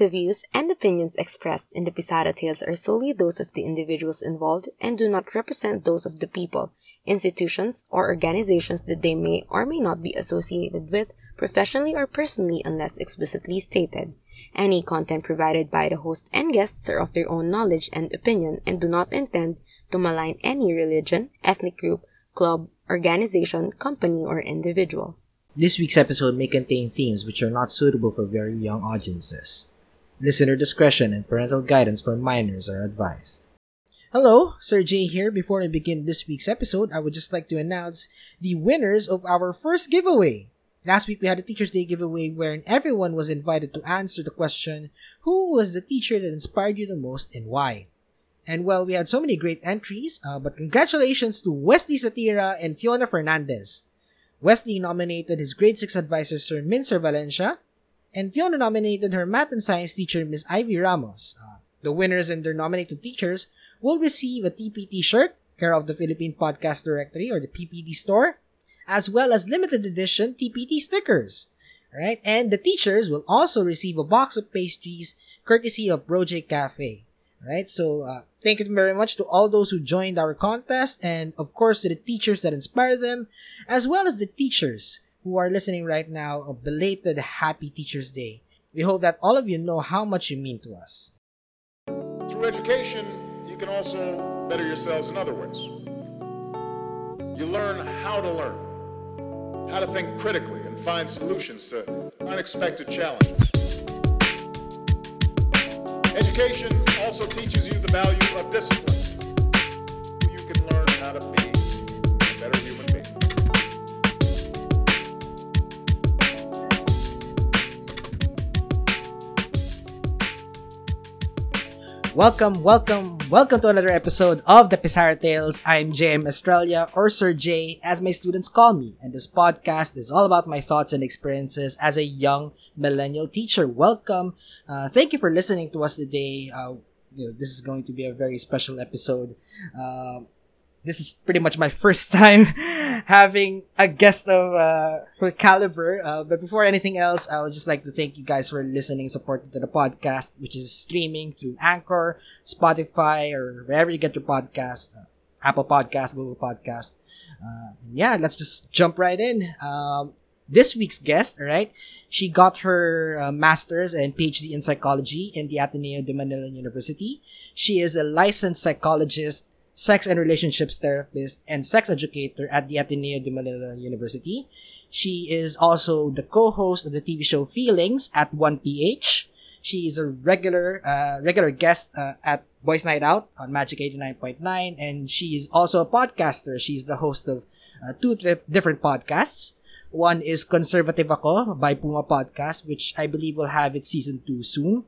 The views and opinions expressed in the Pisara Tales are solely those of the individuals involved and do not represent those of the people, institutions, or organizations that they may or may not be associated with professionally or personally unless explicitly stated. Any content provided by the host and guests are of their own knowledge and opinion and do not intend to malign any religion, ethnic group, club, organization, company, or individual. This week's episode may contain themes which are not suitable for very young audiences. Listener discretion and parental guidance for minors are advised. Hello, Sir Jay here. Before we begin this week's episode, I would just like to announce the winners of our first giveaway. Last week, we had a Teacher's Day giveaway wherein everyone was invited to answer the question, who was the teacher that inspired you the most and why? And well, we had so many great entries, but congratulations to Wesley Satira and Fiona Fernandez. Wesley nominated his grade 6 advisor, Sir Mincer Valencia, and Fiona nominated her math and science teacher, Miss Ivy Ramos. The winners and their nominated teachers will receive a TPT shirt, care of the Philippine Podcast Directory or the PPD store, as well as limited edition TPT stickers. All right? And the teachers will also receive a box of pastries courtesy of Project Cafe. All right? So thank you very much to all those who joined our contest and, of course, to the teachers that inspire them, as well as the teachers who are listening right now, a belated Happy Teacher's Day. We hope that all of you know how much you mean to us. Through education, you can also better yourselves in other ways. You learn, how to think critically and find solutions to unexpected challenges. Education also teaches you the value of discipline. You can learn how to be a better human being. Welcome to another episode of the Pisara Tales. I'm J.M. Australia, or Sir J, as my students call me, and this podcast is all about my thoughts and experiences as a young millennial teacher. Welcome. Thank you for listening to us today. This is going to be a very special episode. This is pretty much my first time having a guest of her caliber. But before anything else, I would just like to thank you guys for listening, supporting to the podcast, which is streaming through Anchor, Spotify, or wherever you get your podcast, Apple Podcast, Google Podcast. Let's just jump right in. This week's guest, all right, she got her master's and PhD in psychology in the Ateneo de Manila University. She is a licensed psychologist, sex and relationships therapist, and sex educator at the Ateneo de Manila University. She is also the co-host of the TV show Feelings at 1PH. She is a regular guest at Boys Night Out on Magic 89.9, and she is also a podcaster. She's the host of two different podcasts. One is Conservative Ako by Puma Podcast, which I believe will have its season 2 soon.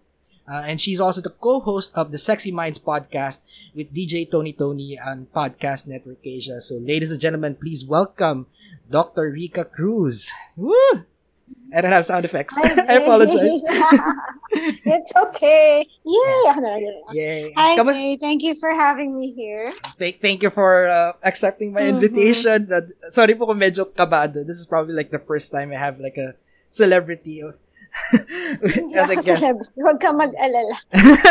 And she's also the co-host of The Sexy Minds Podcast with DJ Tony Tony on Podcast Network Asia. So, ladies and gentlemen, please welcome Dr. Rica Cruz. Woo! I don't have sound effects. I apologize. It's okay. Yay! Hi, thank you for having me here. Thank you for accepting my invitation. Sorry po kung medyo kabado. This is probably like the first time I have like a celebrity as a guest. Huwag ka mag-alala.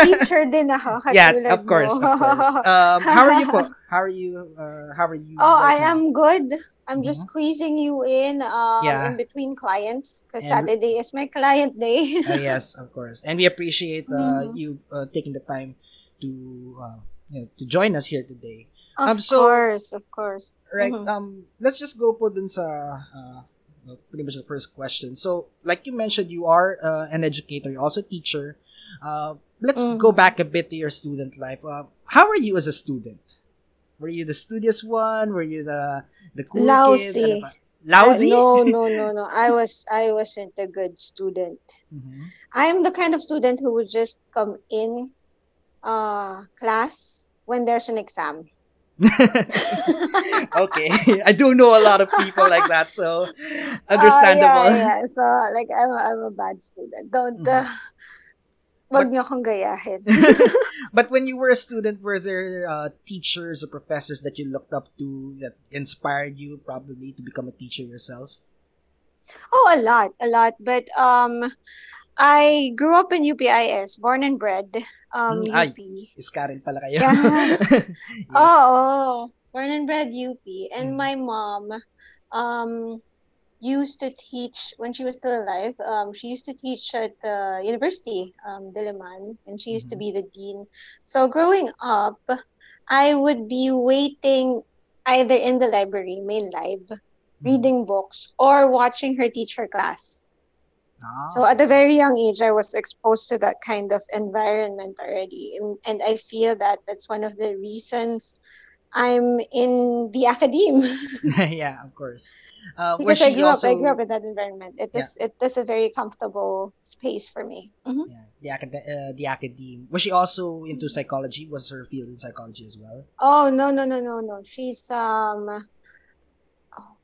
Teacher din ako. Yeah, of course. How are you po? How are you? Oh, I am good. I'm just squeezing you in between clients because Saturday is my client day. Yes, of course. And we appreciate you taking the time to join us here today. Of course. Right. Mm-hmm. Let's just go po dun sa pretty much the first question. So, like you mentioned, you are an educator, you're also a teacher. Let's go back a bit to your student life. How were you as a student? Were you the studious one? Were you the cool kid? Lousy? No. I wasn't a good student. Mm-hmm. I'm the kind of student who would just come in class when there's an exam. Okay, I do know a lot of people like that, so understandable. So like I'm a bad student. Don't wag niyo akong gayahin. But when you were a student, were there teachers or professors that you looked up to that inspired you probably to become a teacher yourself? Oh, a lot, but I grew up in UPIS, born and bred. UP. Is Karen pala kayo. Yeah. Yes. Oh, born and bred UP. And my mom used to teach, when she was still alive, she used to teach at the university, Diliman, and she used to be the dean. So growing up, I would be waiting either in the library, main live, reading books, or watching her teach her class. Ah. So at a very young age, I was exposed to that kind of environment already. And I feel that that's one of the reasons I'm in the academe. Yeah, of course. Because I grew up in that environment. It is a very comfortable space for me. Mm-hmm. Yeah, the academe. Was she also into psychology? Was her field in psychology as well? Oh, no. She's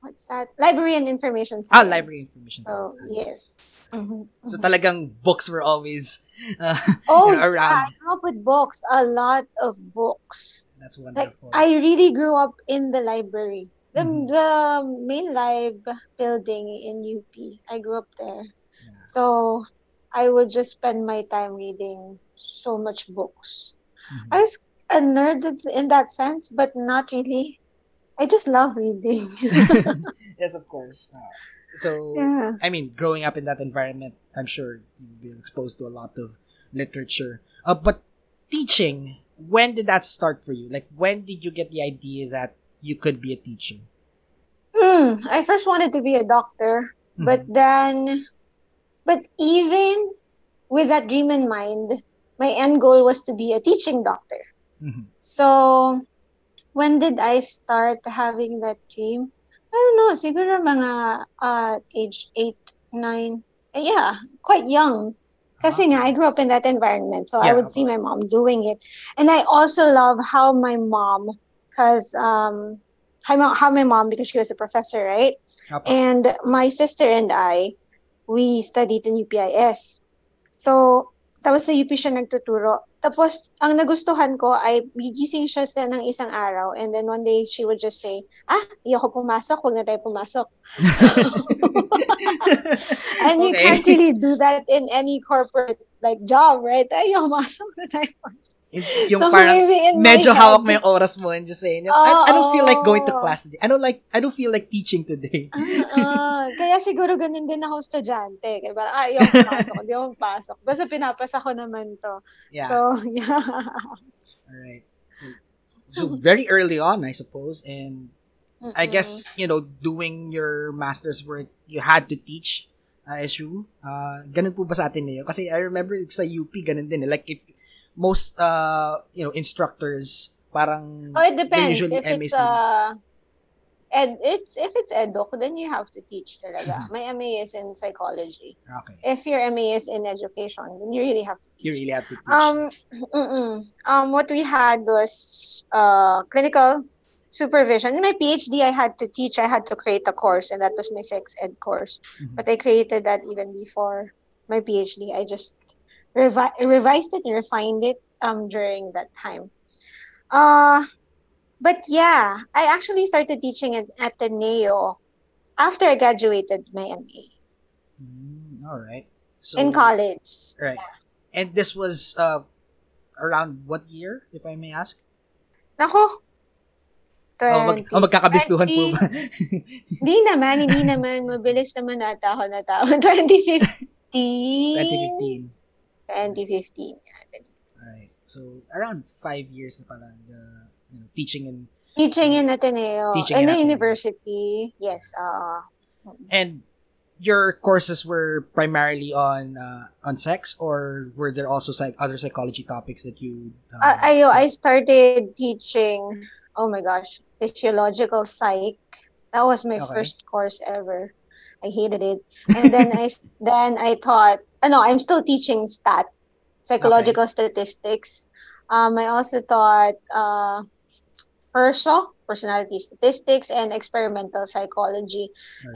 what's that? Library and information science. Library and information science. Oh, yes. Mm-hmm. So talagang books were always around. Yeah, I grew up with books. A lot of books. That's wonderful. Like, I really grew up in the library. The main live building in UP. I grew up there. Yeah. So I would just spend my time reading so much books. Mm-hmm. I was a nerd in that sense, but not really. I just love reading. Yes, of course. I mean, growing up in that environment, I'm sure you've been exposed to a lot of literature. But teaching, when did that start for you? Like, when did you get the idea that you could be a teacher? I first wanted to be a doctor, but even with that dream in mind, my end goal was to be a teaching doctor. Mm-hmm. So, when did I start having that dream? I don't know, siguro mga age 8, 9. Yeah, quite young. Kasi nga, I grew up in that environment, so I would see my mom doing it. And I also love how my mom, because she was a professor, right? Apa. And my sister and I, we studied in UPIS. So, tapos sa UP siya nagtuturo. Tapos, ang nagustuhan ko ay gigising siya sa ng isang araw. And then one day, she would just say, ayoko pumasok, huwag na tayo pumasok. And you can't really do that in any corporate job, right? Ayoko pumasok na tayo pumasok. Yung so parang medyo hawak mo yung oras mo and just saying, I don't feel like going to class today. I don't feel like teaching today. Kaya siguro ganun din ako estudyante. Kaya parang, ayaw pasok. Basta pinapasa ko naman to. Yeah. So, yeah. Alright. So, very early on, I suppose. And I guess, doing your master's work, you had to teach, I assume. Ganun po ba sa atin na yun? Kasi I remember sa UP, ganun din. Like, if most instructors parang it depends if MA it's if it's eduk, then you have to teach talaga. My MA is in psychology. Okay. If your MA is in education, then you really have to teach. What we had was clinical supervision. In my PhD, I had to teach. I had to create a course, and that was my sex ed course. Mm-hmm. But I created that even before my PhD. I just revised it and refined it during that time. I actually started teaching at Ateneo after I graduated my MA. All right. So, in college. Right. Yeah. And this was around what year, if I may ask? Nako. 20. Magkakabistuhan po ba? Hindi naman. Mabilis naman ata ako na tao. 2015. 2015, yeah. Alright. So, around 5 years na pala the teaching in Ateneo. In the university. Yes. And your courses were primarily on sex, or were there also other psychology topics that you... I started teaching, physiological psych. That was my first course ever. I hated it. And then I taught... I'm still teaching psychological statistics. I also taught PERSO, personality statistics, and experimental psychology,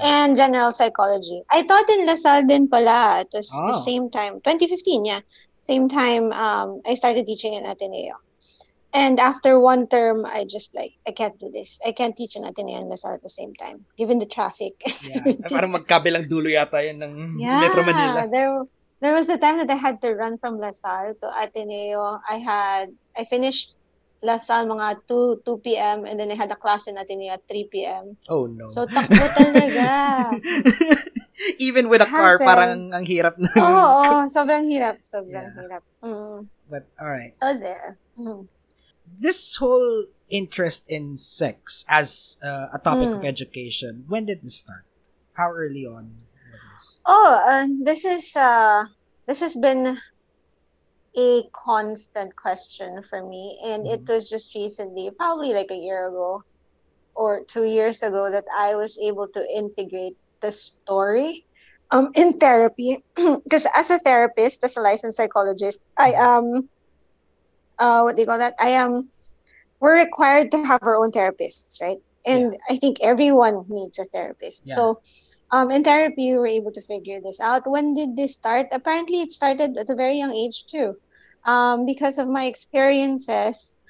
and general psychology. I taught in La Salle din pala. It was the same time, 2015, yeah. Same time I started teaching in Ateneo. And after one term, I just I can't do this. I can't teach in Ateneo and Lazada at the same time, given the traffic. Yeah, parang magkabilang dulo yata yun ng Metro Manila. There, There was a time that I had to run from La Salle to Ateneo. I finished La Salle mga 2 p.m. and then I had a class in Ateneo at 3 p.m. Oh no. So takbo talaga. Even with a car, parang ang hirap na. Oo, sobrang hirap. Sobrang hirap. Mm. But alright. So there. Mm. This whole interest in sex as a topic of education, when did this start? How early on was this? Oh, this has been a constant question for me, and it was just recently, probably like a year ago or 2 years ago, that I was able to integrate the story in therapy, because as a therapist, as a licensed psychologist, I am we're required to have our own therapists, right? And I think everyone needs a therapist. Yeah. So in therapy, we were able to figure this out. When did this start? Apparently, it started at a very young age too. Because of my experiences,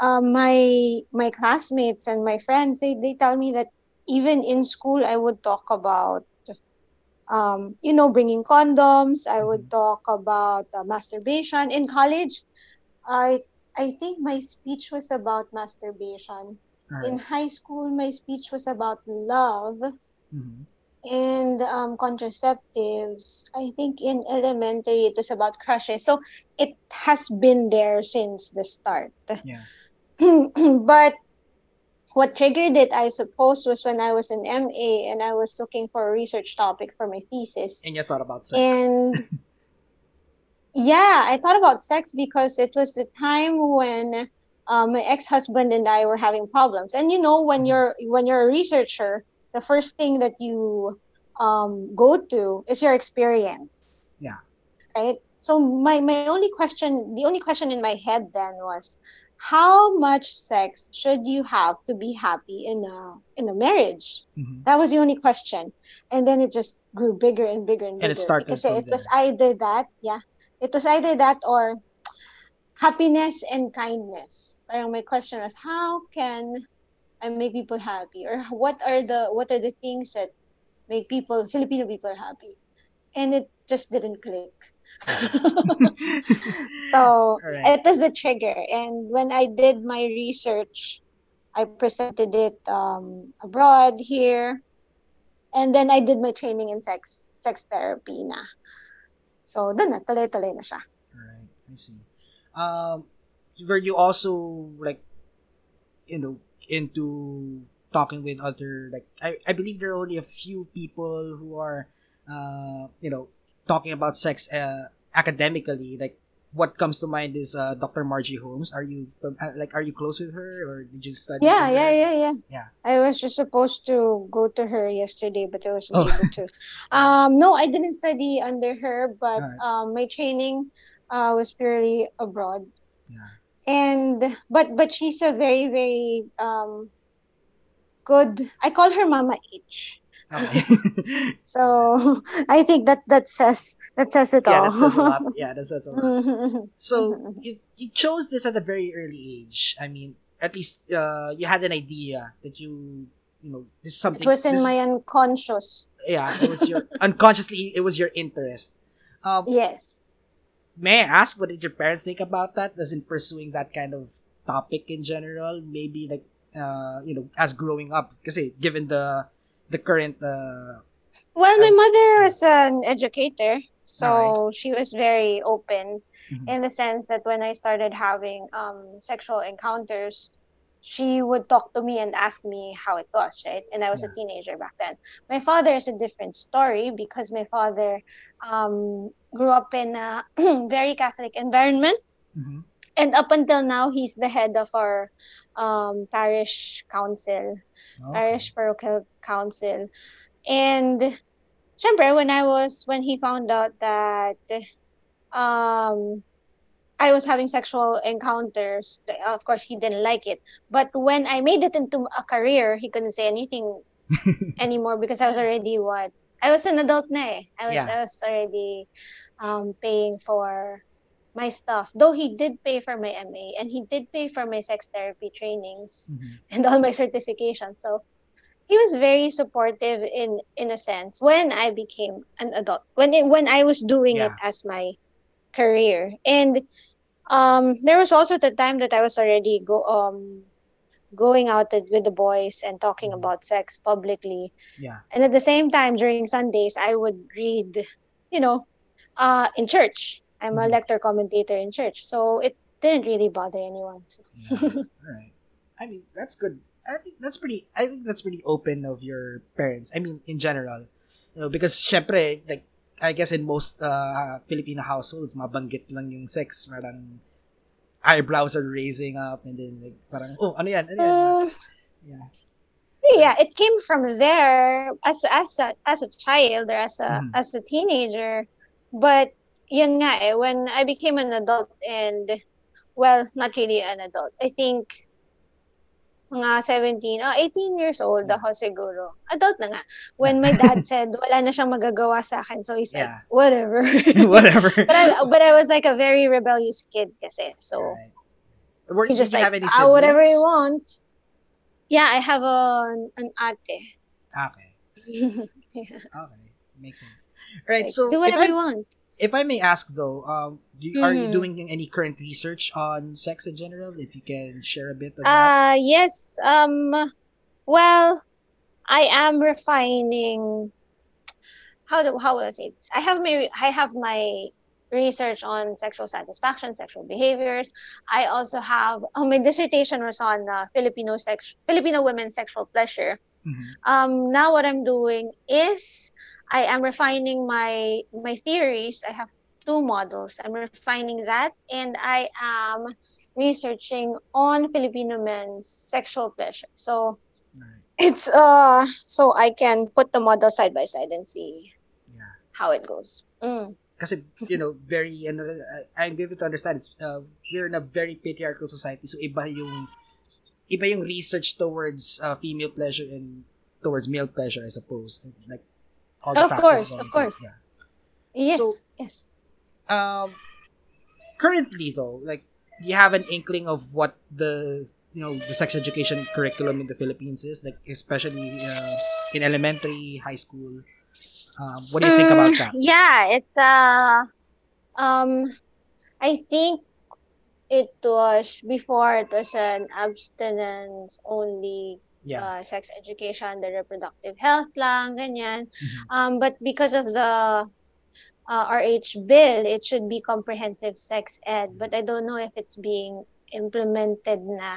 my classmates and my friends, they tell me that even in school, I would talk about, bringing condoms. I would talk about masturbation. In college, I think my speech was about masturbation. Right. In high school, my speech was about love. Mm-hmm. And contraceptives. I think in elementary, it was about crushes. So it has been there since the start. Yeah. But what triggered it, I suppose, was when I was in MA and I was looking for a research topic for my thesis. And you thought about sex. And yeah, I thought about sex because it was the time when my ex-husband and I were having problems. And you know, when you're a researcher, the first thing that you go to is your experience. Yeah. Right? So the only question in my head then was, how much sex should you have to be happy in a marriage? Mm-hmm. That was the only question. And then it just grew bigger and bigger and bigger. And it started because from there. It was either that or happiness and kindness. My question was, how can and make people happy, or what are the things that make Filipino people happy? And it just didn't click. So right. It was the trigger. And when I did my research, I presented it abroad here, and then I did my training in sex therapy na. So dun na tuloy-tuloy na siya. Right, I see. Were you also into talking with other, I believe there are only a few people who are talking about sex academically. Like, what comes to mind is Dr. Margie Holmes. Are you are you close with her, or did you study with her? Yeah. I was just supposed to go to her yesterday, but I wasn't able to. No, I didn't study under her, but my training was purely abroad. Yeah. And but she's a very, very good. I call her Mama H. Okay. So I think that says it all. That says a lot. Yeah, that says a lot. So you chose this at a very early age. I mean, at least you had an idea that this is something. It was in my unconscious. Yeah, it was your unconsciously. It was your interest. Yes. May I ask, what did your parents think about that? As in pursuing that kind of topic in general, maybe as growing up, because given the current. My mother was an educator, so she was very open in the sense that when I started having sexual encounters, she would talk to me and ask me how it was, right? And I was a teenager back then. My father is a different story because my father grew up in a very Catholic environment. Mm-hmm. And up until now, he's the head of our parish council, parish parochial council. And syempre, when he found out that I was having sexual encounters, of course, he didn't like it. But when I made it into a career, he couldn't say anything anymore because I was already I was an adult na eh. I was already paying for my stuff. Though he did pay for my MA and he did pay for my sex therapy trainings and all my certifications. So he was very supportive in a sense when I became an adult, when I was doing it as my career. And there was also the time that I was already going out with the boys and talking about sex publicly. Yeah. And at the same time, during Sundays, I would read, in church. I'm a lector commentator in church. So it didn't really bother anyone. So. Yeah. All right. I mean, that's good. I think that's pretty open of your parents. I mean, in general. Because syempre, like, I guess in most Filipino households, mabanggit lang yung sex. Parang eyebrows are raising up and then like, parang, oh, ano yan? Ano yan? Yeah. Yeah, it came from there as a child or as a teenager. But yun nga eh, when I became an adult and, well, not really an adult. I think mga 17, 18 years old ako siguro. Adult na nga. When my dad said, wala na siyang magagawa sa akin. So he said, whatever. Whatever. But I was like a very rebellious kid kasi. So you just like, whatever you want. Yeah, I have an ate. Okay. Yeah. Okay. Makes sense. All right, like, so do whatever you want. If I may ask though, are you doing any current research on sex in general? If you can share a bit of that. Yes. Well, I am refining. How will I say this? I have my research on sexual satisfaction, sexual behaviors. I also have my dissertation was on Filipino women's sexual pleasure. Mm-hmm. Now what I'm doing is I am refining my theories. I have two models. I'm refining that, and I am researching on Filipino men's sexual pleasure. So it's so I can put the models side by side and see how it goes. Because very, I'm given to understand it's we're in a very patriarchal society. So iba yung research towards female pleasure and towards male pleasure, I suppose. Like. Of course. Yeah. Yes. So, yes. Currently, though, like, do you have an inkling of what the sex education curriculum in the Philippines is, like, especially in elementary, high school? What do you think about that? Yeah, it's I think it was before it was an abstinence only. Yeah. Sex education, the reproductive health lang, ganyan. Mm-hmm. But because of the RH bill, it should be comprehensive sex ed. But I don't know if it's being implemented na.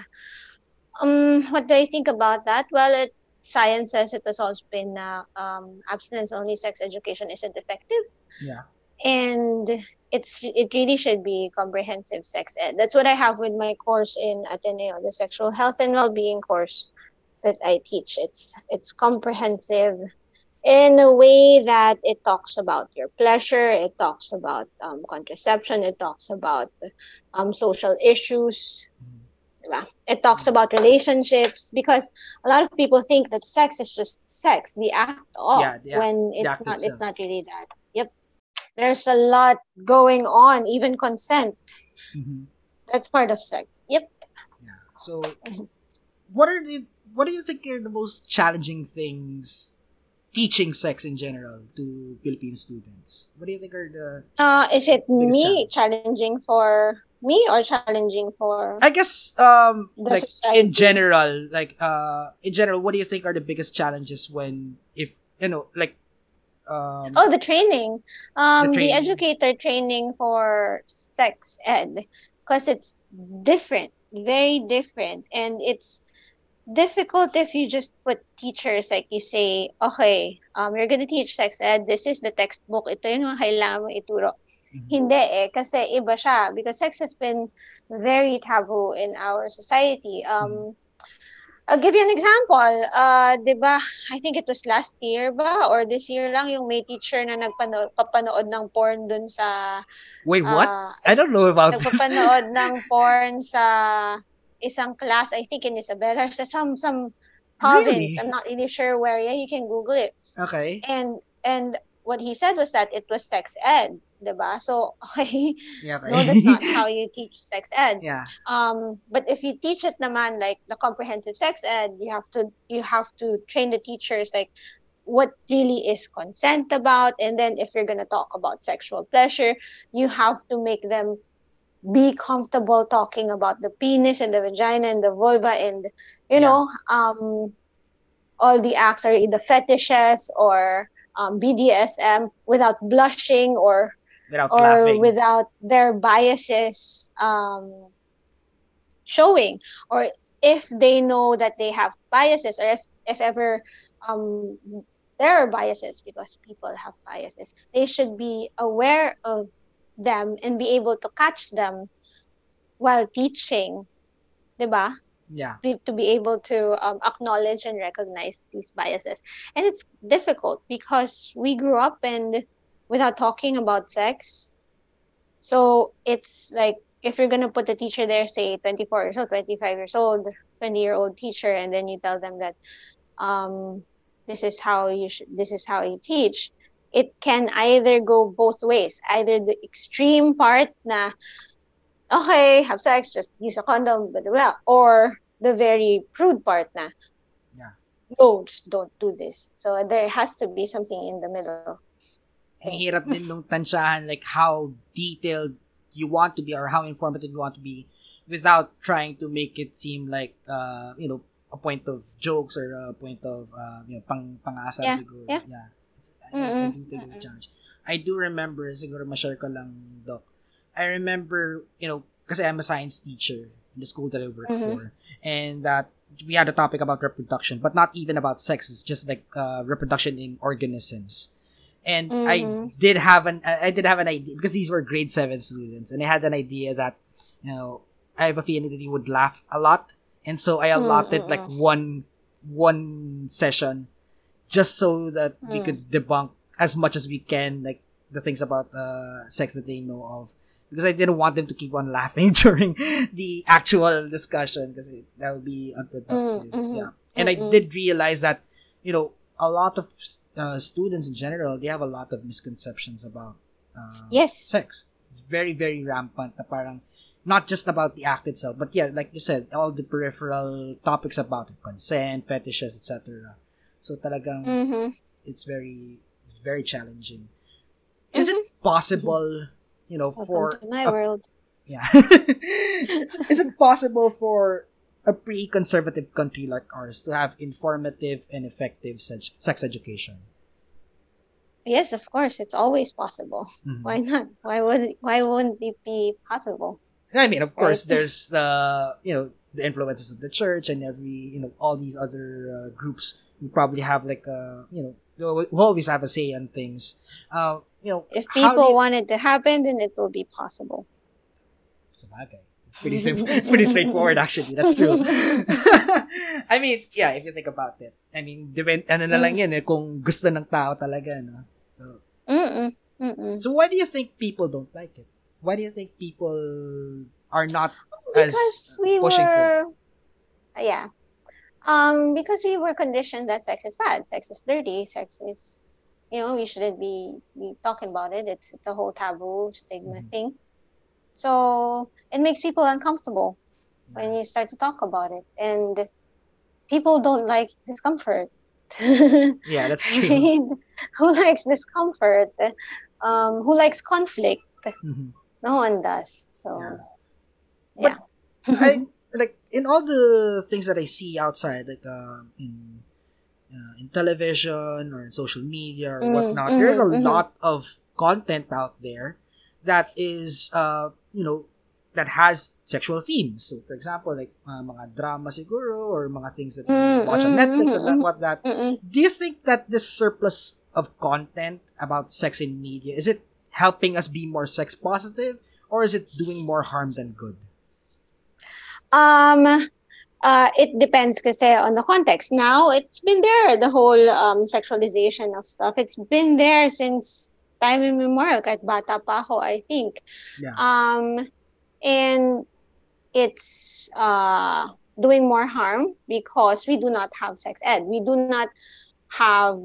What do I think about that? Well, science says it has also been abstinence-only sex education isn't effective. Yeah. And it really should be comprehensive sex ed. That's what I have with my course in Ateneo, the sexual health and well-being course that I teach. It's comprehensive in a way that it talks about your pleasure, it talks about contraception, it talks about social issues, it talks about relationships, because a lot of people think that sex is just sex, the act of, when it's not itself. It's not really that. Yep. There's a lot going on, even consent. Mm-hmm. That's part of sex. Yep. Yeah. So what do you think are the most challenging things teaching sex in general to Philippine students? What do you think are the is it me challenging for me or challenging for I guess like society? in general what do you think are the biggest challenges when the educator training for sex ed, because it's very different and it's difficult if you just put teachers, like you say, okay, you're gonna teach sex ed, this is the textbook, ito yung mga kailangan mong ituro. Mm-hmm. Hindi eh, kasi iba siya, because sex has been very taboo in our society. I'll give you an example. Diba, I think it was last year ba, or this year lang, yung may teacher na nagpapanood ng porn dun sa... Wait, what? I don't know about this. Nagpapanood ng porn sa... isang class, I think in Isabela, some province. Really? I'm not really sure where. Yeah, you can Google it. Okay. And what he said was that it was sex ed, diba? So, okay, yeah, no, that's not how you teach sex ed. Yeah. But if you teach it naman, like the comprehensive sex ed, you have to train the teachers, like, what really is consent about, and then if you're going to talk about sexual pleasure, you have to make them be comfortable talking about the penis and the vagina and the vulva and, you know, all the acts, or either fetishes or BDSM, without blushing or laughing, without their biases showing. Or if they know that they have biases, or if ever there are biases, because people have biases, they should be aware of them and be able to catch them while teaching, diba? Yeah. To be able to acknowledge and recognize these biases. And it's difficult because we grew up and without talking about sex. So it's like, if you're going to put a teacher there, say 24 years old, 25 years old, 20-year-old teacher, and then you tell them that this is how you teach, it can either go both ways. Either the extreme part na, okay, have sex, just use a condom, blah, blah, blah. Or the very crude part na, no, just don't do this. So there has to be something in the middle. Ang hirap din nung tansyahan, like how detailed you want to be or how informative you want to be without trying to make it seem like, a point of jokes or a point of pang-asa siguro. Yeah. I do think it's judge. I do remember, siguro ma-share ko lang, Doc. I remember, because I'm a science teacher in the school that I work for, and that we had a topic about reproduction, but not even about sex. It's just like reproduction in organisms. And I did have an idea, because these were grade 7 students, and I had an idea that, I have a feeling that he would laugh a lot. And so I allotted like one session just so that we could debunk as much as we can, like the things about sex that they know of, because I didn't want them to keep on laughing during the actual discussion, because that would be unproductive. And I did realize that, a lot of students in general, they have a lot of misconceptions about sex. It's very, very rampant. Na parang, not just about the act itself, but like you said, all the peripheral topics about it, consent, fetishes, etc. So talagang it's very challenging. Is it possible, for my world? Yeah. Is it possible for a pre-conservative country like ours to have informative and effective sex education? Yes, of course, it's always possible. Why not? Why wouldn't it be possible? I mean, of course, there's the influences of the church and all these other groups who probably have who always have a say on things. If people want it to happen, then it will be possible. Sabagay. It's pretty simple. It's pretty straightforward, actually. That's true. I mean, if you think about it, I mean, na lang yan, kung gusto ng tao talaga, no? So, so why do you think people don't like it? Why do you think people are not because we were conditioned that sex is bad, sex is dirty, sex is, we shouldn't be talking about it. It's a whole taboo stigma thing. So it makes people uncomfortable when you start to talk about it, and people don't like discomfort. Yeah, that's true. I mean, who likes discomfort? Who likes conflict? No one does. So, But in all the things that I see outside, like in television or in social media or whatnot, there's a lot of content out there that is, that has sexual themes. So, for example, like mga drama siguro or mga things that you watch on Netflix or that. Do you think that this surplus of content about sex in media, is it helping us be more sex positive, or is it doing more harm than good? It depends kasi on the context. Now, it's been there, the whole sexualization of stuff. It's been there since time immemorial, kahit bata pa ako, I think. Yeah. And it's doing more harm because we do not have sex ed. We do not have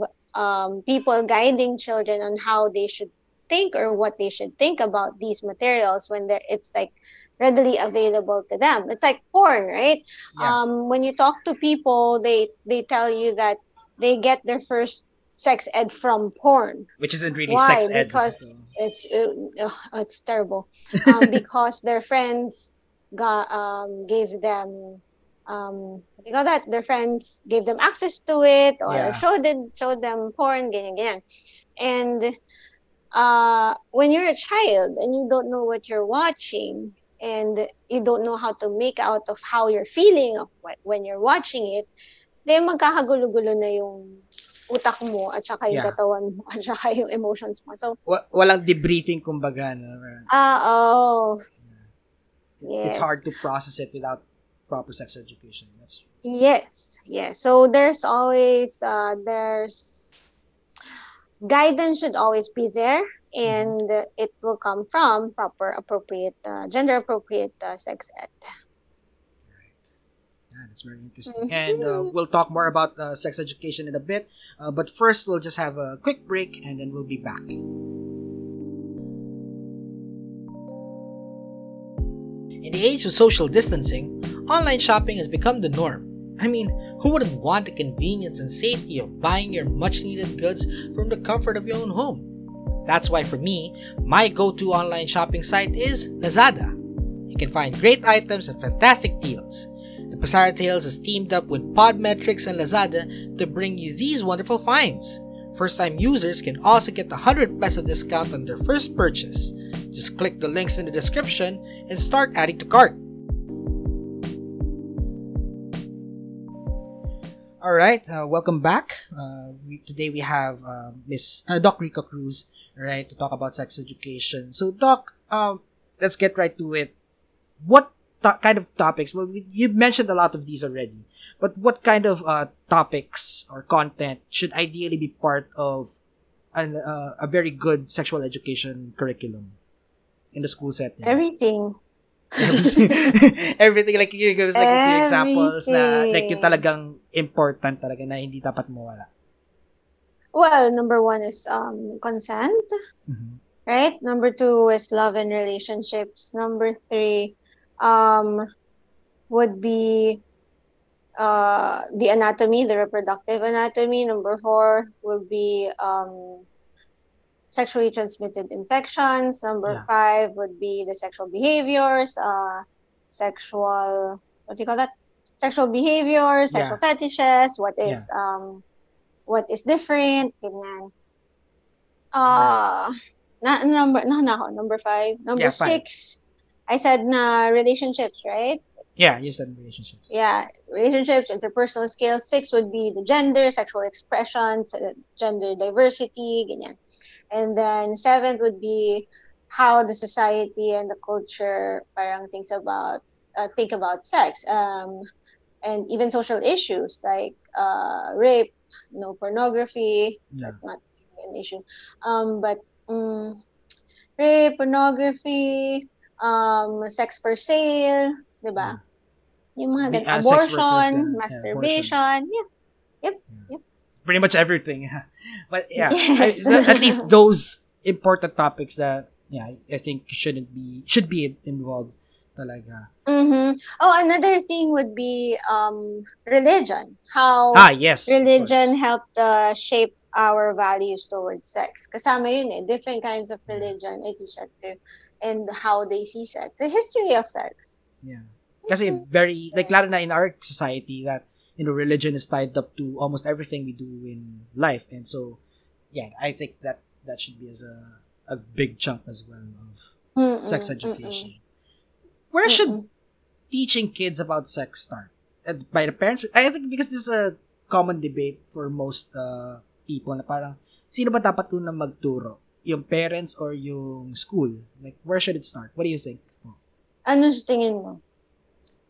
people guiding children on how they should think or what they should think about these materials when it's like readily available to them. It's like porn, right? Yeah. When you talk to people, they tell you that they get their first sex ed from porn, which isn't really sex ed. Why? Because it's terrible. Because their friends gave them their friends gave them access to it, or showed them porn, ganyan. And when you're a child and you don't know what you're watching and you don't know how to make out of how you're feeling of what when you're watching it, then magkakagulo-gulo na yung utak mo at saka yung katawan mo at saka yung emotions mo. So, walang debriefing kumbaga. It's hard to process it without proper sex education. That's true. Yes. So there's always guidance should always be there, and it will come from proper, appropriate, gender appropriate sex ed. Right. Yeah, that's very interesting. Mm-hmm. And we'll talk more about sex education in a bit. But first, we'll just have a quick break, and then we'll be back. In the age of social distancing, online shopping has become the norm. I mean, who wouldn't want the convenience and safety of buying your much-needed goods from the comfort of your own home? That's why for me, my go-to online shopping site is Lazada. You can find great items at fantastic deals. The Pisara Tales has teamed up with Podmetrics and Lazada to bring you these wonderful finds. First-time users can also get 100 peso discount on their first purchase. Just click the links in the description and start adding to cart. All right, welcome back. Today we have Doc Rica Cruz, right, to talk about sex education. So, Doc, let's get right to it. What kind of topics? Well, you've mentioned a lot of these already, but what kind of topics or content should ideally be part of a very good sexual education curriculum in the school setting? Everything. Everything, like you give us like a few examples na like yung talagang important talaga na hindi dapat mawala. Well, number one is consent, right? Number two is love and relationships. Number three would be the anatomy, the reproductive anatomy. Number four will be sexually transmitted infections. Number five would be the sexual behaviors, sexual behaviors, sexual fetishes, what is different, ganyan. Number five. Number six, I said na relationships, right? Yeah, you said relationships. Yeah, relationships, interpersonal skills. Six would be the gender, sexual expressions, gender diversity, ganyan. And then seventh would be how the society and the culture parang think about sex, and even social issues like rape, no pornography. No. That's not an issue, but rape, pornography, sex for sale, diba? Yung mga abortion, masturbation, Yep. Pretty much everything, but at least those important topics that I think should be involved talaga. Oh, another thing would be religion, how religion helped shape our values towards sex. Kasama yun different kinds of religion, etiquette, and how they see sex, the history of sex. Kasi very like lalo na in our society that religion is tied up to almost everything we do in life, and so I think that should be as a big chunk as well of sex education. Where should teaching kids about sex start? And by the parents, I think, because this is a common debate for most people na parang sino ba dapat unang magturo, yung parents or yung school? Like, where should it start? What do you think? Ano sa tingin mo?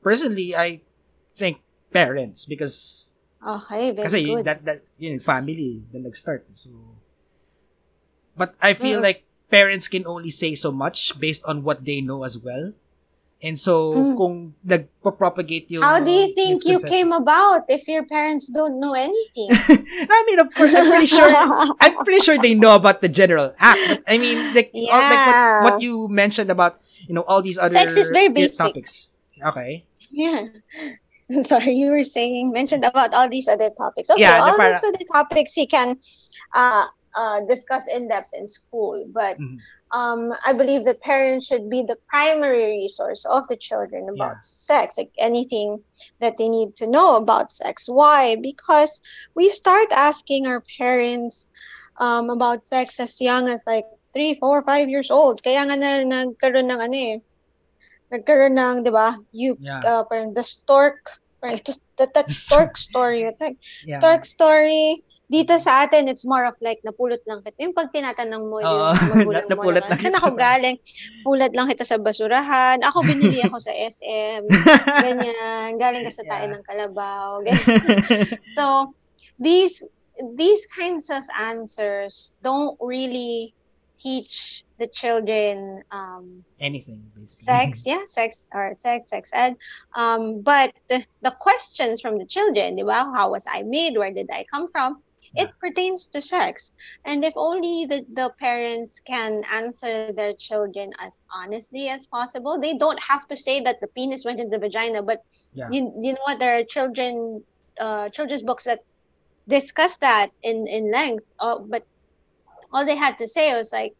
Personally, I think parents, because good. That family the nag-start. So, but I feel like parents can only say so much based on what they know as well, And so, kung nagpa-propagate yung... How do you think you came about if your parents don't know anything? I mean, of course, I'm pretty sure they know about the general act. But I mean, what you mentioned about, you know, all these other topics. Sex is very basic. Okay. Yeah. Sorry, you were saying, mentioned about all these other topics. Okay, yeah, all these other topics he can discuss in depth in school. But I believe that parents should be the primary resource of the children about sex, like anything that they need to know about sex. Why? Because we start asking our parents about sex as young as like 3, 4, 5 years old. Kaya nga na nagkaroon ng di ba, the stork, right? Just that stork story. Stork story, dito sa atin, it's more of like, napulot lang kita. Yung pag tinatanong mo, yung napulot lang kita. Saan ako galing? Pulot lang kita sa basurahan. Ako, binili ako sa SM. Ganyan. Galing ka sa tae ng kalabaw. So, these kinds of answers don't really teach the children anything, basically. Sex ed. But the questions from the children, well, how was I made? Where did I come from? Yeah. It pertains to sex. And if only the parents can answer their children as honestly as possible, they don't have to say that the penis went in the vagina, but you know what, there are children's books that discuss that in length, but all they had to say was like,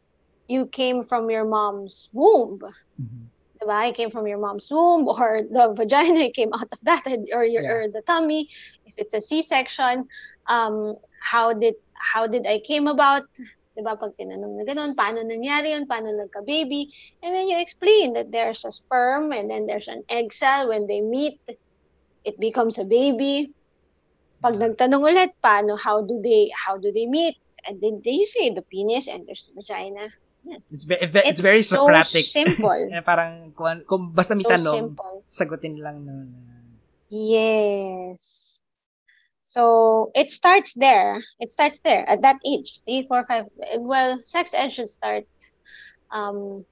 you came from your mom's womb. Mm-hmm. I came from your mom's womb, or the vagina came out of that, or the tummy. If it's a C-section, how did I came about? Pag tinanong na ganun, paano nangyari yun, paano nagka-baby? And then you explain that there's a sperm and then there's an egg cell. When they meet, it becomes a baby. Pag nagtanong ulit, paano, how do they meet? And then you say the penis and there's the vagina. Yeah. It's very Socratic. So simple. Parang kung basta may tanong, sagutin lang noon. Yes. So it starts there. At that age, 3, 4, 5. Well, sex ed should start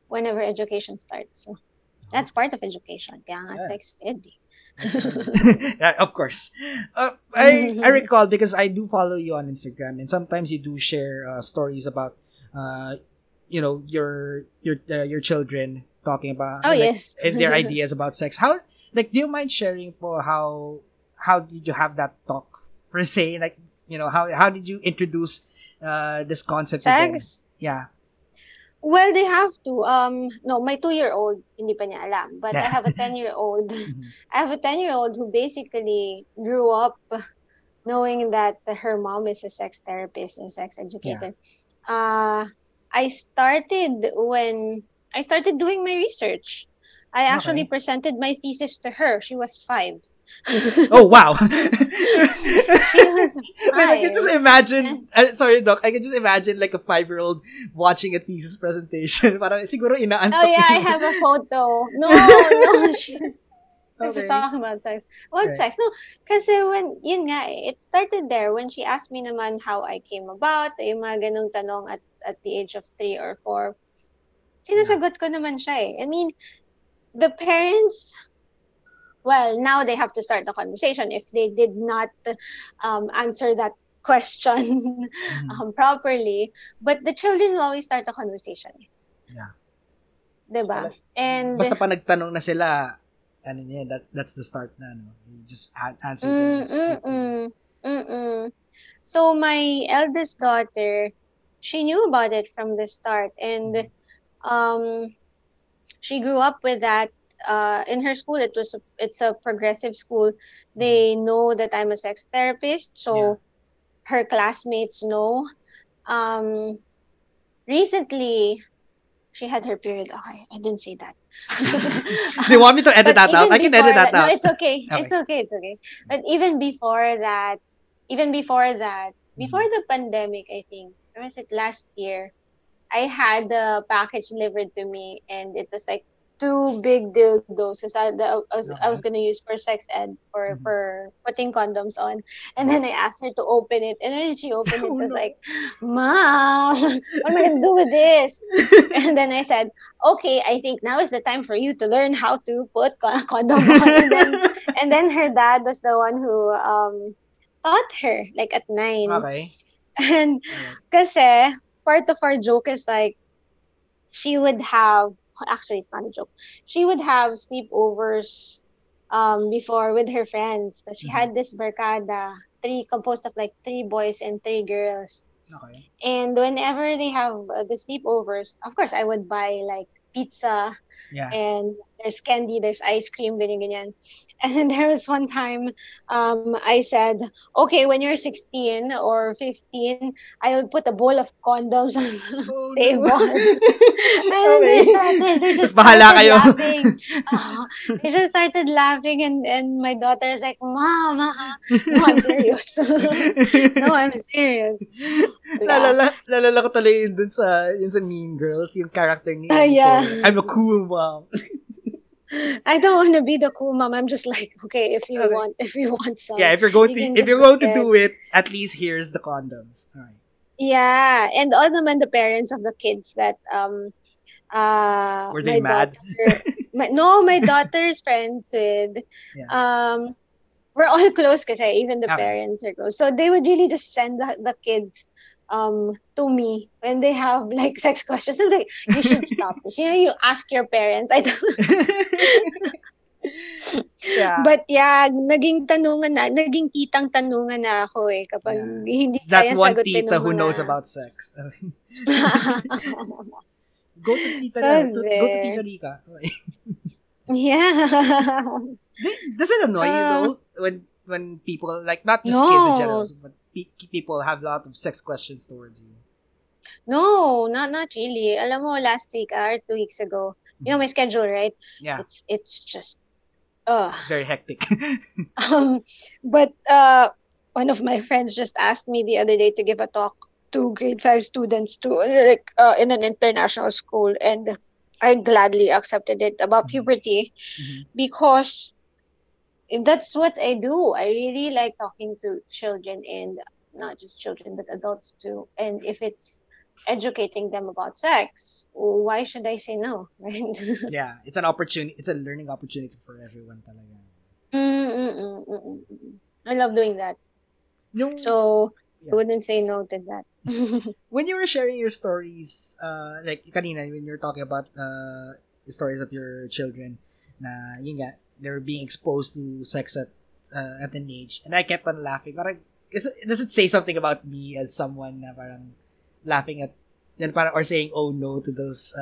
whenever education starts. So that's part of education. Kaya nga sex ed. Of course. I recall because I do follow you on Instagram, and sometimes you do share stories about you know, your children talking about and their ideas about sex. How, like, do you mind sharing how did you have that talk per se? Like, you know, how did you introduce this concept to them? Yeah. Well, they have to. No, my 2-year-old, hindi pa niya alam. But I have a 10-year-old. I have a 10-year-old who basically grew up knowing that her mom is a sex therapist and sex educator. Yeah. I started doing my research. I actually presented my thesis to her. She was 5. Oh, wow. Wait, I can just imagine, sorry Doc, I can just imagine like a 5-year-old watching a thesis presentation. Parang siguro inaantok. Oh yeah, I have a photo. No, she's talking about sex. Sex? No, kasi when, yun nga, it started there when she asked me naman how I came about, yung mga ganung tanong at the age of 3 or 4. Sinasagot ko naman siya . I mean, the parents... Well, now they have to start the conversation. If they did not answer that question properly, but the children will always start the conversation. Yeah. Diba? And basta pa nagtanong na sila, ano niya, that's the start na, no? You just answer them. So my eldest daughter, she knew about it from the start, and she grew up with that. In her school, it's a progressive school. They know that I'm a sex therapist, so her classmates know. Recently, she had her period. Okay, I didn't say that. Do you want me to edit that out? I can edit that out. No, it's okay. It's okay. But even before that, before the pandemic, I think, or was it last year? I had a package delivered to me, and it was like two big dildos I was gonna use for sex ed or for putting condoms on, and then I asked her to open it, and then she opened it. I was like, "Mom, what am I gonna do with this?" And then I said, "Okay, I think now is the time for you to learn how to put condom on." And then her dad was the one who taught her, like at 9. Okay. And kasi part of our joke is like, she would have, actually it's not a joke, she would have sleepovers before with her friends. So she had this barkada, composed of like 3 boys and 3 girls. Okay. And whenever they have the sleepovers, of course I would buy like pizza, and there's candy, there's ice cream, ganyan, ganyan. And then there was one time I said, okay, when you're 16 or 15, I will put a bowl of condoms on the table. And they just started laughing, and my daughter is like, Mom, no, I'm serious. No, I'm serious. Lalala ko talaga yun sa Mean Girls, yung character niya. I'm a cool mom. I don't want to be the cool mom. I'm just like, okay, if you want some. Yeah, if you're going to do it, at least here's the condoms. All right. Yeah, and all the parents of the kids that were they mad? My daughter's friends with we're all close because even the parents are close. So they would really just send the kids to me when they have like sex questions. I'm like, you should stop this. You know, you ask your parents. I don't. But naging titang tanungan na ako kapag hindi kaya sagutin ng mga. That one tita who knows about sex. Go to Tita Rica. Does it annoy you though when people, like, not just kids in general, but people have a lot of sex questions towards you? No, not really. Alam mo, last week or 2 weeks ago, you know my schedule, right? Yeah. It's just... It's very hectic. But one of my friends just asked me the other day to give a talk to grade 5 students in an international school, and I gladly accepted it about puberty because... that's what I do. I really like talking to children, and not just children, but adults too. And if it's educating them about sex, why should I say no? Right? Yeah, it's an opportunity. It's a learning opportunity for everyone. I love doing that. No, so I wouldn't say no to that. When you were sharing your stories, like kanina, when you were talking about the stories of your children, na yun nga, they were being exposed to sex at an age, and I kept on laughing. Parang, does it say something about me as someone na parang laughing at, then parang, or saying oh no to those?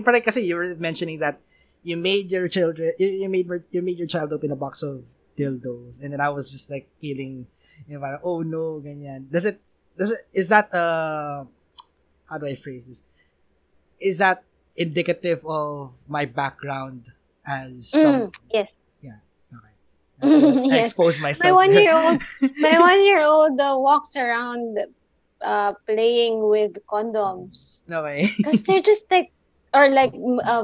Parang kasi you were mentioning that you made your child open a box of dildos, and then I was just like feeling, you know, parang, oh no, ganyan. Does it? Is that how do I phrase this? Is that indicative of my background? As some, yes. Yeah. Okay. I exposed myself. My one-year-old walks around playing with condoms. No way. Because they're just like, or like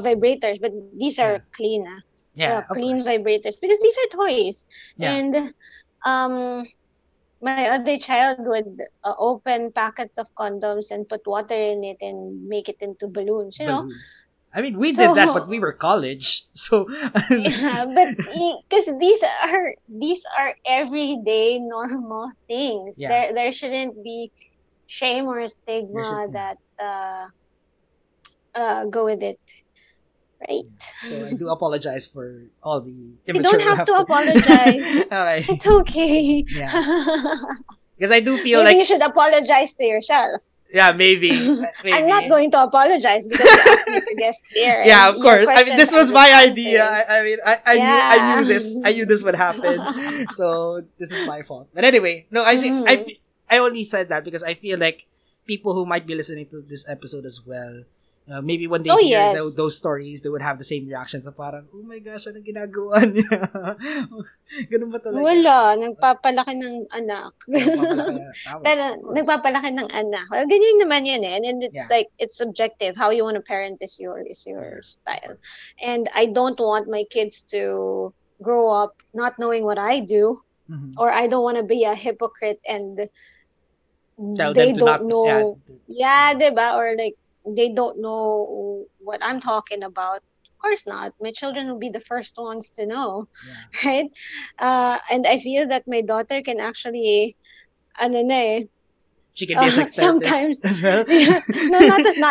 vibrators, but these are clean. Clean vibrators, because these are toys. Yeah. And my other child would open packets of condoms and put water in it and make it into balloons. You know. I mean, we did that, but we were college, so... Yeah, but because these are everyday normal things. Yeah. There shouldn't be shame or stigma that go with it, right? Yeah. So I do apologize for all the immature... You don't have to apologize. Right. It's okay. Yeah. Because I do feel maybe you should apologize to yourself. Yeah, maybe. I'm not going to apologize because you asked me to guest here. Yeah, of course. I mean, this was my idea. I knew this would happen. So this is my fault. But anyway, no, I see. I only said that because I feel like people who might be listening to this episode as well Maybe one day those stories, they would have the same reactions. So parang, oh my gosh, anong ginagawa niya? Ganun ba talaga? Wala, nagpapalaki ng anak. Pero nagpapalaki ng anak. Well, ganyan naman yan eh. And it's like, it's subjective. How you want to parent is your style. And I don't want my kids to grow up not knowing what I do. Mm-hmm. Or I don't want to be a hypocrite and diba? Or like, they don't know what I'm talking about. Of course not. My children will be the first ones to know, right? And I feel that my daughter can actually, she can be a sex therapist sometimes, as well. Yeah, no,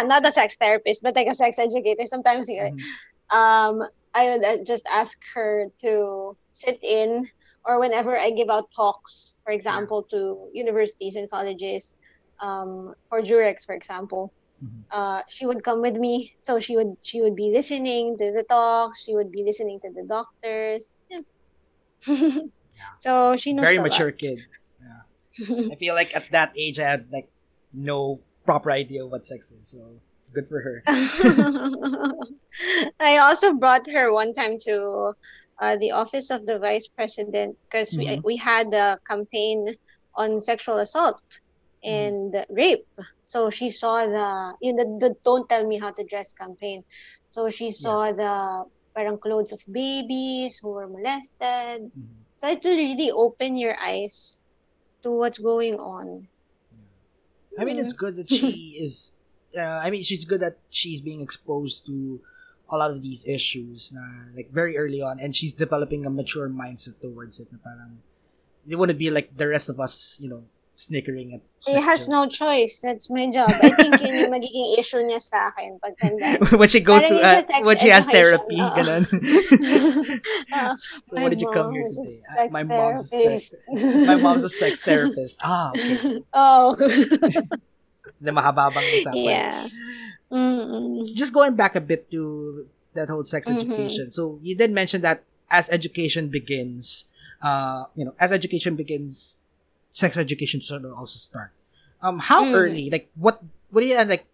not a sex therapist, but like a sex educator. Sometimes, I would just ask her to sit in, or whenever I give out talks, for example, to universities and colleges, or Jurex, for example. She would come with me, so she would be listening to the talks. She would be listening to the doctors. Yeah. So she knows. Very mature kid. Yeah. I feel like at that age, I had like no proper idea of what sex is. So good for her. I also brought her one time to the office of the vice president because we had a campaign on sexual assault and rape. So she saw the Don't Tell Me How to Dress campaign. So she saw the parang clothes of babies who were molested. Mm-hmm. So it will really open your eyes to what's going on. I mean, it's good that she is, she's good that she's being exposed to a lot of these issues like very early on, and she's developing a mature mindset towards it. Na parang, it wouldn't be like the rest of us, snickering at sex. She has no choice. That's my job. I think yun yung magiging issue niya sa akin pagtanda. When she goes to, when she has therapy, ganun. So, what did you come here today? My mom's a sex therapist. My mom's a sex therapist. Ah, okay. Oh. Na mahababang usapan. Yeah. Mm-mm. Just going back a bit to that whole sex education. So you did mention that as education begins, sex education should also start. How early? Like, what do you like?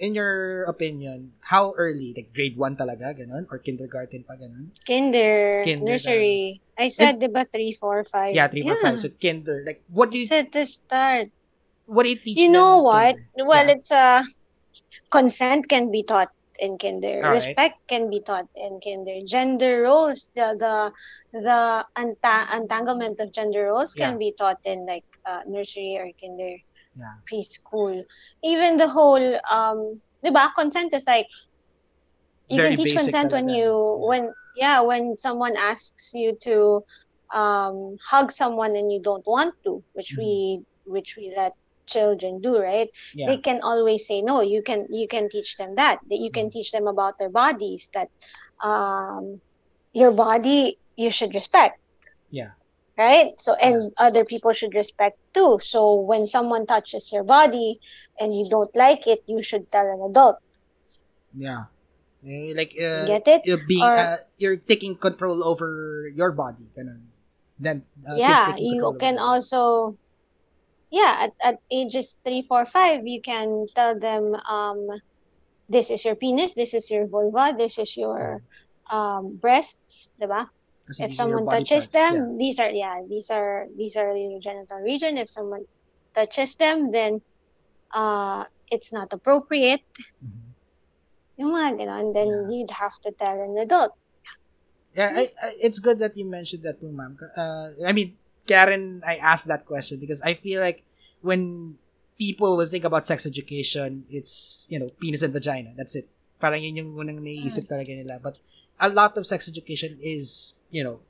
In your opinion, how early? Like grade 1, talaga, ganon, or kindergarten pa ganon? Kinder nursery. Talaga. I said, diba 3, 4, 5. Yeah, 3, 4, 5. So kinder. Like, what do you set the start? What do you teach? You know what? Kinder? Well, it's consent can be taught in kinder. All respect can be taught in kinder. Gender roles, the entanglement of gender roles can be taught in like nursery or kinder, preschool. Even the whole, diba, consent is like you very can teach consent when when someone asks you to hug someone and you don't want to, which we let children do, right? Yeah. They can always say no. You can teach them that you can teach them about their bodies, that your body you should respect, right? So, and other people should respect too. So when someone touches your body and you don't like it, you should tell an adult. Like, get it? You're taking control over your body, then you can also at ages 3, 4, 5, you can tell them, this is your penis, this is your vulva, this is your breasts, diba? So if someone touches parts, them, these are your genital region. If someone touches them, then it's not appropriate. Yung mga ganon, then you'd have to tell an adult. Yeah, it's good that you mentioned that too, ma'am. Karen, I asked that question because I feel like when people will think about sex education, it's, penis and vagina. That's it. Parang yun yung unang naiisip talaga nila. But a lot of sex education is,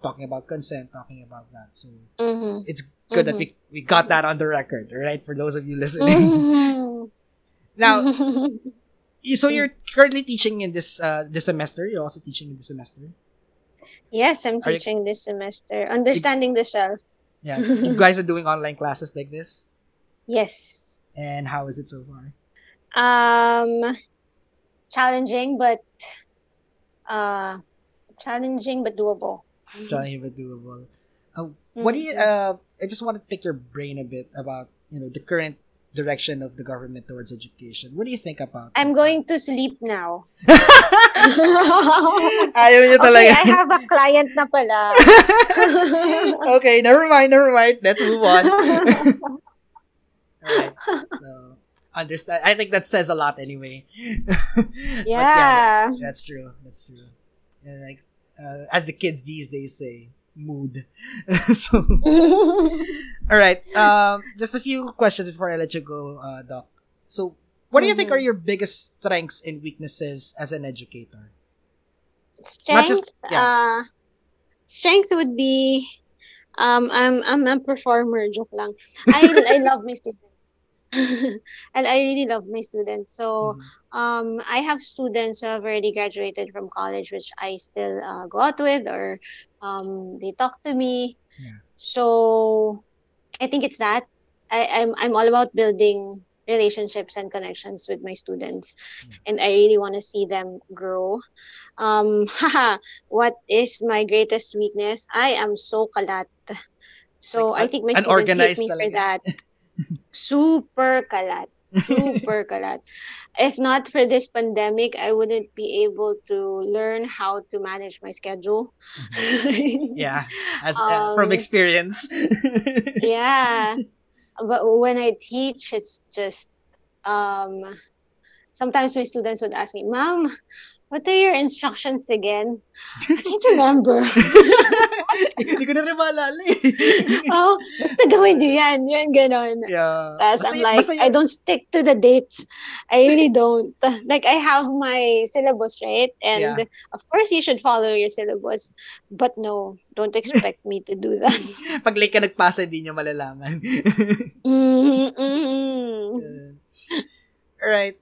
talking about consent, talking about that. So it's good that we got that on the record, right? For those of you listening. Now, so you're currently teaching in this semester. You're also teaching in this semester? Yes, I'm teaching this semester. Understanding the Self. Yeah. You guys are doing online classes like this? Yes. And how is it so far? Challenging but doable. Challenging but doable. What do you I just want to pick your brain a bit about, the current direction of the government towards education. What do you think about that? I'm going to sleep now. Ayaw niyo talaga. Okay, I have a client na pala. Okay, never mind. Let's move on. Alright, so... Understand. I think that says a lot anyway. Yeah. That's true. And like, as the kids these days say, mood. So, all right. Just a few questions before I let you go, Doc. So, what do you think are your biggest strengths and weaknesses as an educator? Strength would be, I'm a performer. Joke lang. I love my students. And I really love my students. So I have students who have already graduated from college, which I still go out with, or they talk to me. Yeah. So I think it's that. I'm all about building relationships and connections with my students. Yeah. And I really want to see them grow. What is my greatest weakness? I am so kalat. So like, I think my students hate me for that. Super kalat. If not for this pandemic, I wouldn't be able to learn how to manage my schedule. Mm-hmm. Yeah, as from experience. Yeah, but when I teach, it's just sometimes my students would ask me, "Mom, what are your instructions again?" I can't remember. Hindi ko na rin maalala eh. Oh, basta gawin nyo yan. Yan, ganon. Yeah. Tapos I'm like, I don't stick to the dates. I really don't. Like, I have my syllabus, right? And of course, you should follow your syllabus. But no, don't expect me to do that. Pag late ka nagpasa, hindi nyo malalaman. Alright.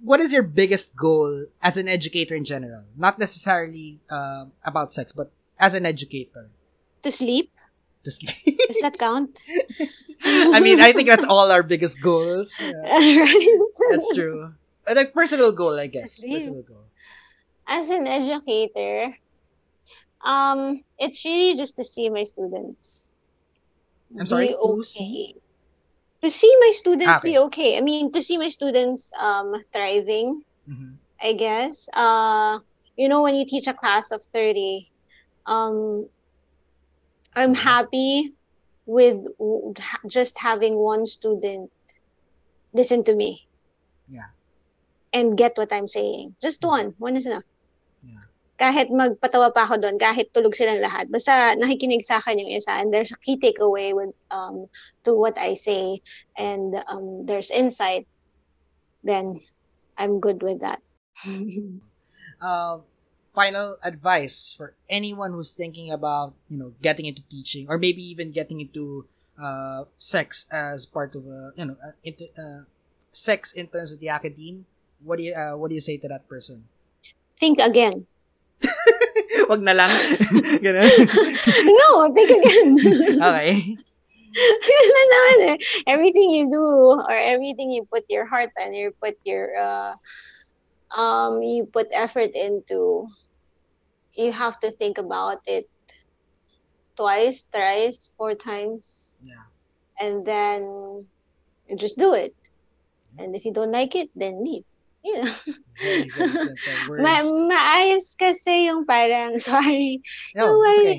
What is your biggest goal as an educator in general? Not necessarily about sex, but as an educator. To sleep. Does that count? I mean, I think that's all our biggest goals. Yeah. Right. That's true. Like personal goal, I guess. Personal goal. As an educator, it's really just to see my students. I'm sorry. Okay. To see my students be okay. I mean, to see my students thriving, I guess. When you teach a class of 30, I'm happy with just having one student listen to me. Yeah. And get what I'm saying. Just one. One is enough. Yeah. Kahit magpatawa pa ako doon, kahit tulog silang lahat, basta nakikinig sa akin yung isa, and there's a key takeaway with to what I say, and there's insight, then I'm good with that. Final advice for anyone who's thinking about getting into teaching, or maybe even getting into sex as part of sex in terms of the academe. What do you say to that person? Think again. Wag na lang. No, think again. Okay. Ganun naman eh. Everything you do, or everything you put your heart and you put effort into, you have to think about it twice, thrice, four times. Yeah. And then you just do it. And if you don't like it, then leave. Yeah. Maayos kasi yung parang, sorry. No, it's okay.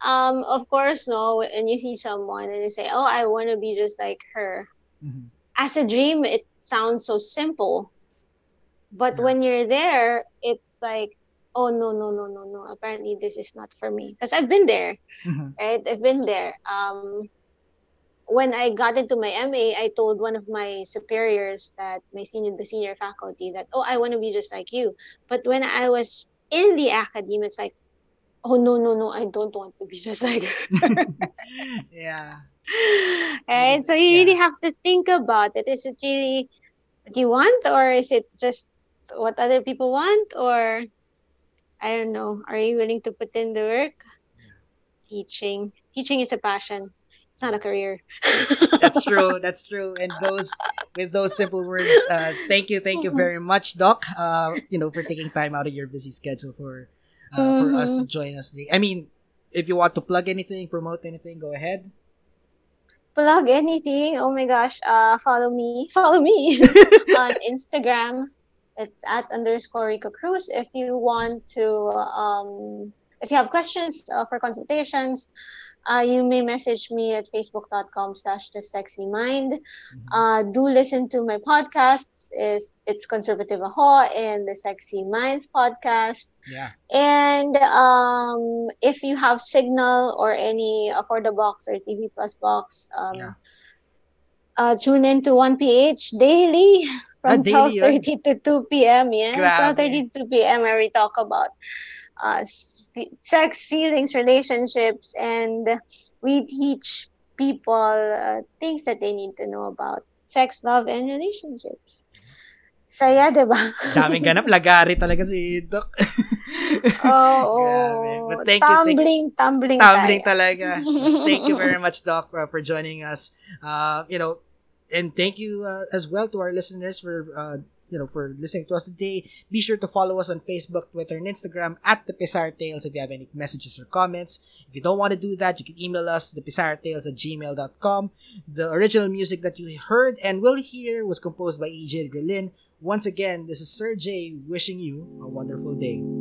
Of course, no, and you see someone and you say, oh, I want to be just like her. Mm-hmm. As a dream, it sounds so simple. But when you're there, it's like, oh, no. Apparently, this is not for me. Because I've been there, right? I've been there. When I got into my MA, I told one of my superiors, that the senior faculty, that, oh, I want to be just like you. But when I was in the academe, it's like, oh, no, I don't want to be just like her. Yeah. Right? So you really have to think about it. Is it really what you want, or is it just what other people want? Or, I don't know, are you willing to put in the work? Yeah. Teaching is a passion. It's not a career. That's true. And with those simple words, thank you very much, Doc. For taking time out of your busy schedule for us to join us today. I mean, if you want to plug anything, promote anything, go ahead. plug anything, oh my gosh, follow me on Instagram. It's @_Rica Cruz. If you want to, if you have questions for consultations, you may message me at facebook.com/thesexymind. Do listen to my podcasts. It's Conservative Ako and The Sexy Minds Podcast. Yeah. And if you have Signal or any Affordable Box or TV Plus Box, tune in to 1PH daily from 12:30 to 2 p.m. Yeah, 12:30 to 2 p.m. where we talk about sex, feelings, relationships, and we teach people things that they need to know about sex, love, and relationships. Saya, diba? Daming ganap. Lagari talaga si Doc. Oh. But thank you. Tumbling talaga. Thank you very much, Doc, for joining us. And thank you as well to our listeners for listening to us today. Be sure to follow us on Facebook, Twitter, and Instagram @thepisara tales if you have any messages or comments. If you don't want to do that, you can email us thepisaratales@gmail.com. The original music that you heard and will hear was composed by EJ Grelin. Once again, this is Sir J wishing you a wonderful day.